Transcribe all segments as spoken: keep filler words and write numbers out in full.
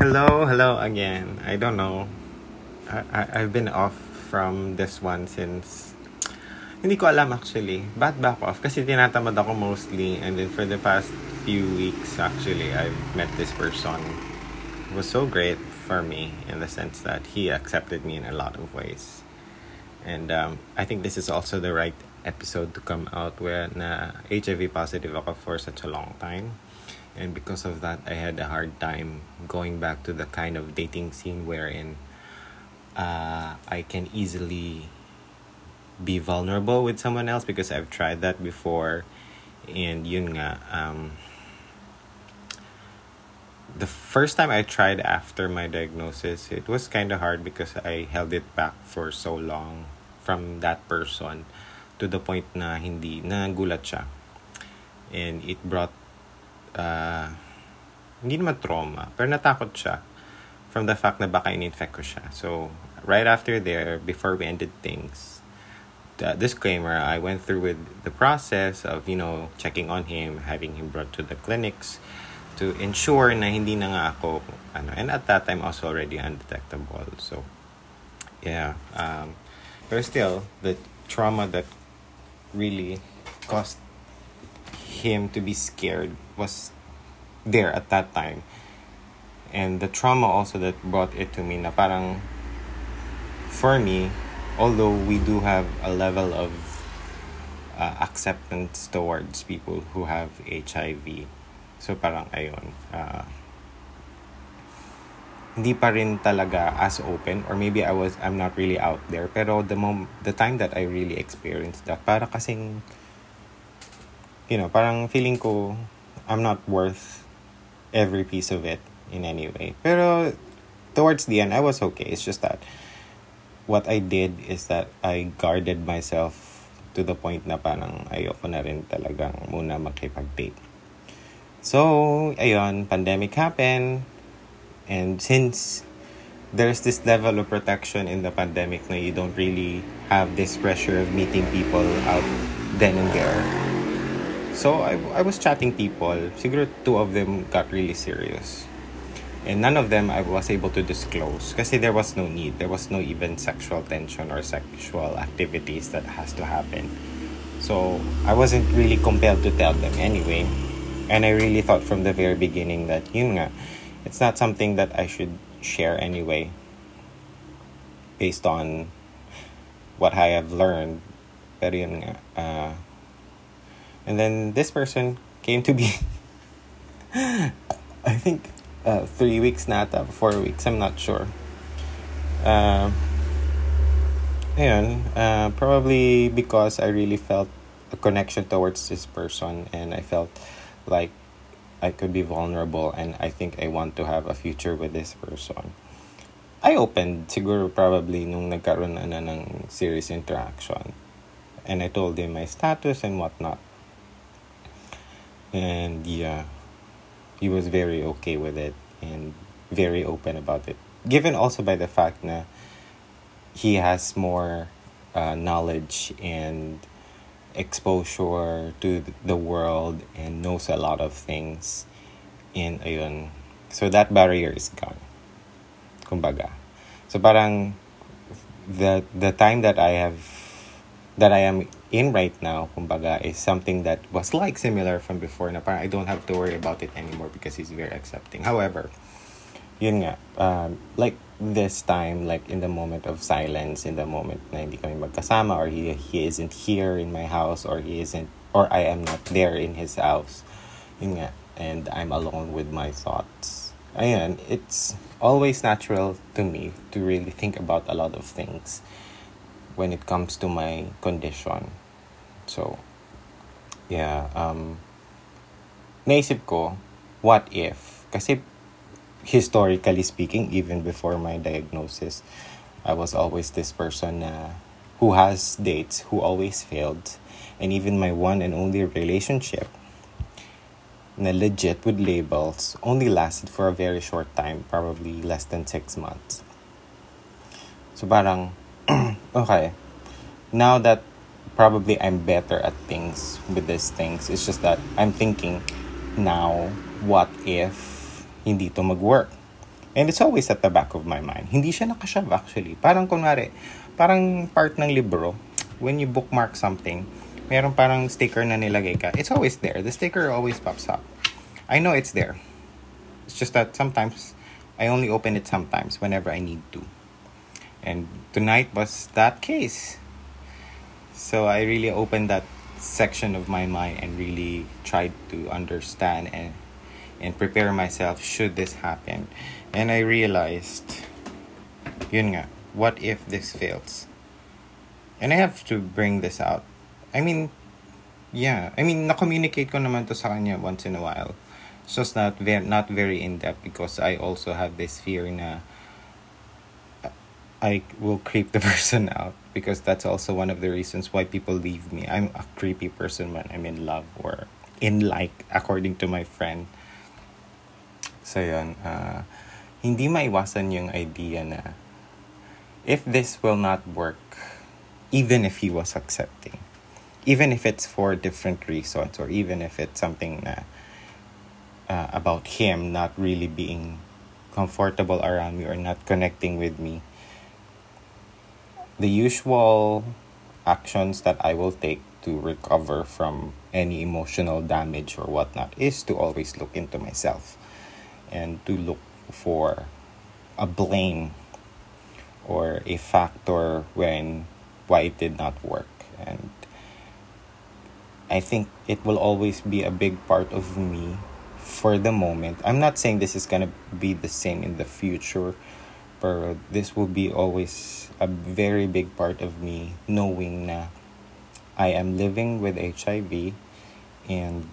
Hello, hello again. I don't know. I, I, I've been off from this one since... Hindi ko alam actually. Ba't ba ako off? Kasi tinatamad ako mostly. And then for the past few weeks actually, I've met this person. It was so great for me in the sense that he accepted me in a lot of ways. And um, I think this is also the right episode to come out where na H I V positive ako for such a long time. And because of that, I had a hard time going back to the kind of dating scene wherein uh, I can easily be vulnerable with someone else because I've tried that before. And yun nga, um, the first time I tried after my diagnosis, it was kind of hard because I held it back for so long from that person to the point na hindi, nagulat siya. And it brought Uh, hindi naman trauma, pero natakot siya from the fact na baka in-infect ko siya. So, right after there, before we ended things, the disclaimer, I went through with the process of, you know, checking on him, having him brought to the clinics to ensure na hindi na nga ako, ano, and at that time, also already undetectable. So, yeah. Um, but still, the trauma that really caused him to be scared was there at that time, and the trauma also that brought it to me na parang for me, although we do have a level of uh, acceptance towards people who have H I V, so parang ayon uh, hindi pa rin talaga as open, or maybe I was I'm not really out there, pero the mom the time that I really experienced that, para kasing you know, parang feeling ko, I'm not worth every piece of it in any way. Pero towards the end, I was okay. It's just that what I did is that I guarded myself to the point na parang ayoko na rin talagang muna makipag-date. So, ayun, pandemic happened. And since there's this level of protection in the pandemic na you don't really have this pressure of meeting people out then and there. So, I, I was chatting people. Siguro two of them got really serious. And none of them I was able to disclose. Kasi there was no need. There was no even sexual tension or sexual activities that has to happen. So, I wasn't really compelled to tell them anyway. And I really thought from the very beginning that, yun nga, it's not something that I should share anyway. Based on what I have learned. Pero yun nga, uh, and then this person came to be, I think, uh, three weeks na ata, four weeks, I'm not sure. Uh, ayun, uh, probably because I really felt a connection towards this person and I felt like I could be vulnerable and I think I want to have a future with this person. I opened, siguro probably, nung nagkaroon na na ng serious interaction. And I told him my status and whatnot. And yeah, he was very okay with it and very open about it. Given also by the fact na he has more uh, knowledge and exposure to the world and knows a lot of things. And ayun, so that barrier is gone. Kumbaga. So parang the the time that I have that I am in right now, kumbaga, is something that was like similar from before na parang I don't have to worry about it anymore because he's very accepting. However, yun nga, um, like this time, like in the moment of silence, in the moment na hindi kami magkasama or he, he isn't here in my house or he isn't, or I am not there in his house, yun nga, and I'm alone with my thoughts. Ayan, it's always natural to me to really think about a lot of things when it comes to my condition. So, yeah, um, naisip ko, what if? Kasi, historically speaking, even before my diagnosis, I was always this person na, who has dates, who always failed, and even my one and only relationship, na legit with labels, only lasted for a very short time, probably less than six months. So, parang, okay, now that probably I'm better at things with these things, it's just that I'm thinking now, what if hindi to mag-work? And it's always at the back of my mind. Hindi siya nakashav actually. Parang kunwari, parang part ng libro, when you bookmark something, meron parang sticker na nilagay ka. It's always there. The sticker always pops up. I know it's there. It's just that sometimes, I only open it sometimes whenever I need to. And tonight was that case. So I really opened that section of my mind and really tried to understand and and prepare myself should this happen. And I realized, yun nga, what if this fails? And I have to bring this out. I mean, yeah. I mean, na-communicate ko naman to sa kanya once in a while. It's just not very, not very in-depth because I also have this fear na I will creep the person out, because that's also one of the reasons why people leave me. I'm a creepy person when I'm in love or in like, according to my friend. So yun, uh, hindi maiwasan yung idea na if this will not work, even if he was accepting, even if it's for different reasons or even if it's something na uh, about him not really being comfortable around me or not connecting with me, the usual actions that I will take to recover from any emotional damage or whatnot is to always look into myself and to look for a blame or a factor when why it did not work. And I think it will always be a big part of me for the moment. I'm not saying this is gonna be the same in the future, but this will be always a very big part of me, knowing na I am living with H I V, and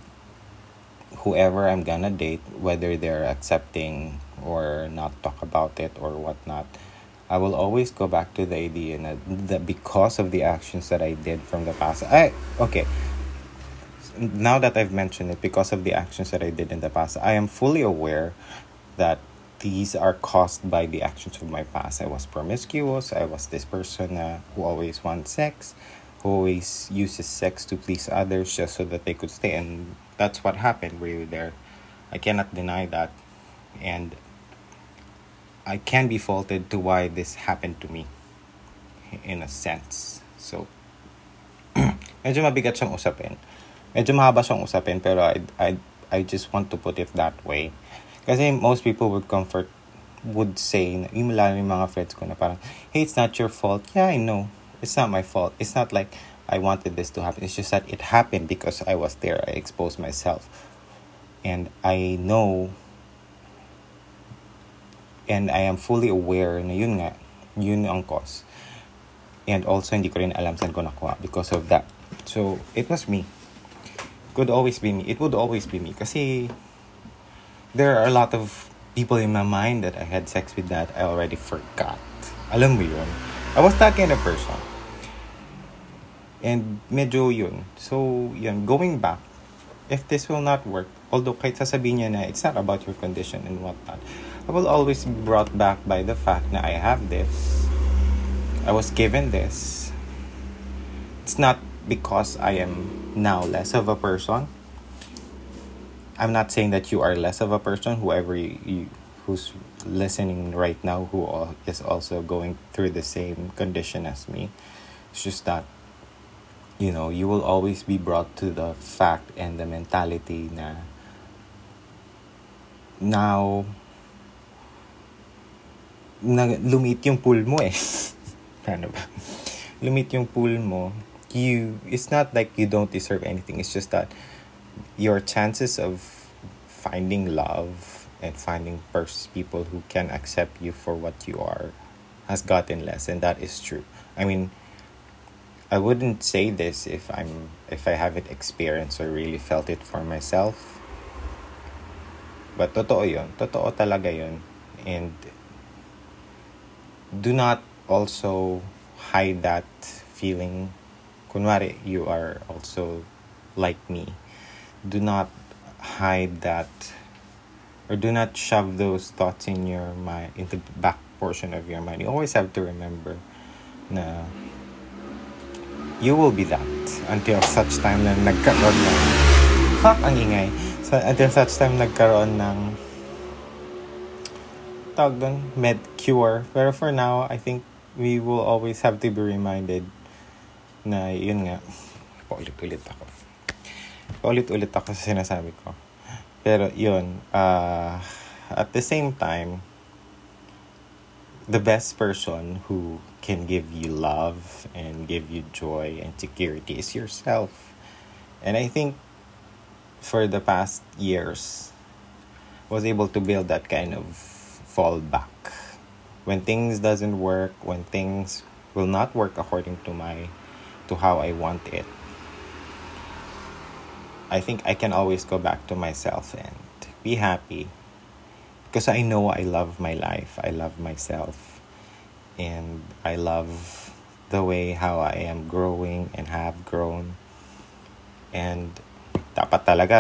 whoever I'm gonna date, whether they're accepting or not talk about it or whatnot, I will always go back to the idea na that because of the actions that I did from the past, I, okay, now that I've mentioned it, because of the actions that I did in the past, I am fully aware that these are caused by the actions of my past. I was promiscuous. I was this person uh, who always wants sex, who always uses sex to please others just so that they could stay. And that's what happened really there. I cannot deny that. And I can be faulted to why this happened to me in a sense. So, medyo mabigat siyang usapin. Medyo mahaba siyang usapin, pero I, I, I just want to put it that way. Kasi most people would comfort, would say, yung lalo yung mga friends ko na parang, hey, it's not your fault. Yeah, I know. It's not my fault. It's not like I wanted this to happen. It's just that it happened because I was there. I exposed myself. And I know, and I am fully aware na yun nga, yun ang cause. And also, hindi ko rin alam saan ko nakuha because of that. So, it was me. It could always be me. It would always be me. Kasi there are a lot of people in my mind that I had sex with that I already forgot. Alam mo yun? I was that kind of person. And medyo yun. So, yun. Going back, if this will not work, although kahit sasabihin niya na it's not about your condition and whatnot, I will always be brought back by the fact na I have this. I was given this. It's not because I am now less of a person. I'm not saying that you are less of a person, whoever you, you who's listening right now, who all, is also going through the same condition as me. It's just that, you know, you will always be brought to the fact and the mentality na now na lumit yung pool mo eh. Ano ba? Lumit yung pool mo. You, it's not like you don't deserve anything. It's just that your chances of finding love and finding first people who can accept you for what you are has gotten less, and that is true. I mean, I wouldn't say this if I'm if I haven't experienced or really felt it for myself. But totoo yun, totoo talaga yun, and do not also hide that feeling. Kunwari, you are also like me. Do not hide that, or do not shove those thoughts in your mind, in the back portion of your mind. You always have to remember na you will be that until such time na nagkaroon ng fuck ang ingay so, until such time nagkaroon ng tawag doon, Medcure. Pero for now, I think we will always have to be reminded na yun nga. Paulit-ulit ako. Paulit-ulit ako sa sinasabi ko. Pero yun, uh, at the same time, the best person who can give you love and give you joy and security is yourself. And I think for the past years, was able to build that kind of fallback. When things doesn't work, when things will not work according to my, to how I want it, I think I can always go back to myself and be happy. Because I know I love my life, I love myself, and I love the way how I am growing and have grown. And dapat talaga,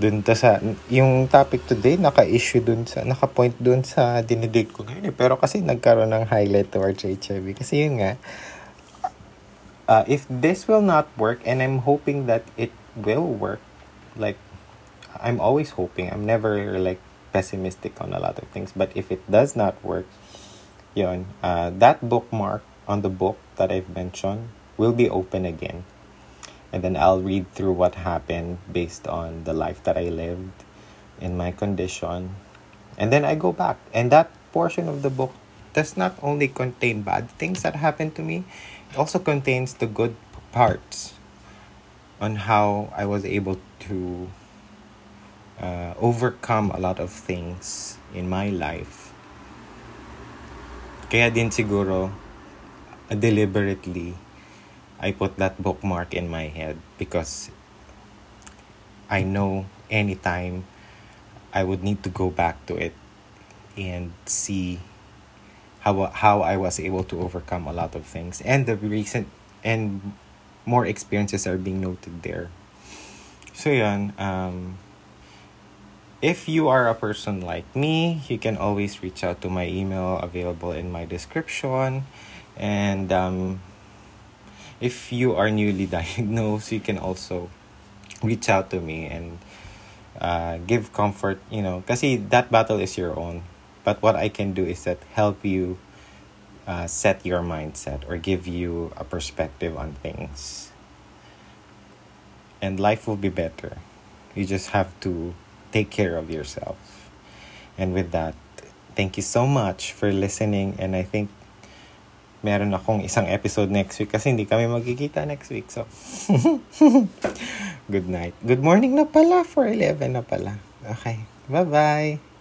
dun to sa, yung topic today, naka-issue dun sa, naka-point dun sa dinidate ko ngayon. Pero kasi nagkaroon ng highlight towards H I V. Kasi yun nga, uh, if this will not work, and I'm hoping that it will work, like, I'm always hoping. I'm never like pessimistic on a lot of things. But if it does not work, yun, uh, that bookmark on the book that I've mentioned will be open again. And then I'll read through what happened based on the life that I lived in my condition. And then I go back. And that portion of the book does not only contain bad things that happened to me, it also contains the good parts on how I was able to Uh, overcome a lot of things in my life. Kaya din siguro, uh, deliberately, I put that bookmark in my head because I know anytime I would need to go back to it and see how how I was able to overcome a lot of things. And the recent and more experiences are being noted there. So yun, um, if you are a person like me, you can always reach out to my email available in my description. And um, if you are newly diagnosed, you can also reach out to me and uh, give comfort, you know, kasi that battle is your own. But what I can do is that help you uh, set your mindset or give you a perspective on things. And life will be better. You just have to take care of yourself. And with that, thank you so much for listening. And I think meron akong isang episode next week kasi hindi kami magkikita next week. So, good night. Good morning na pala. four eleven na pala. Okay. Bye-bye.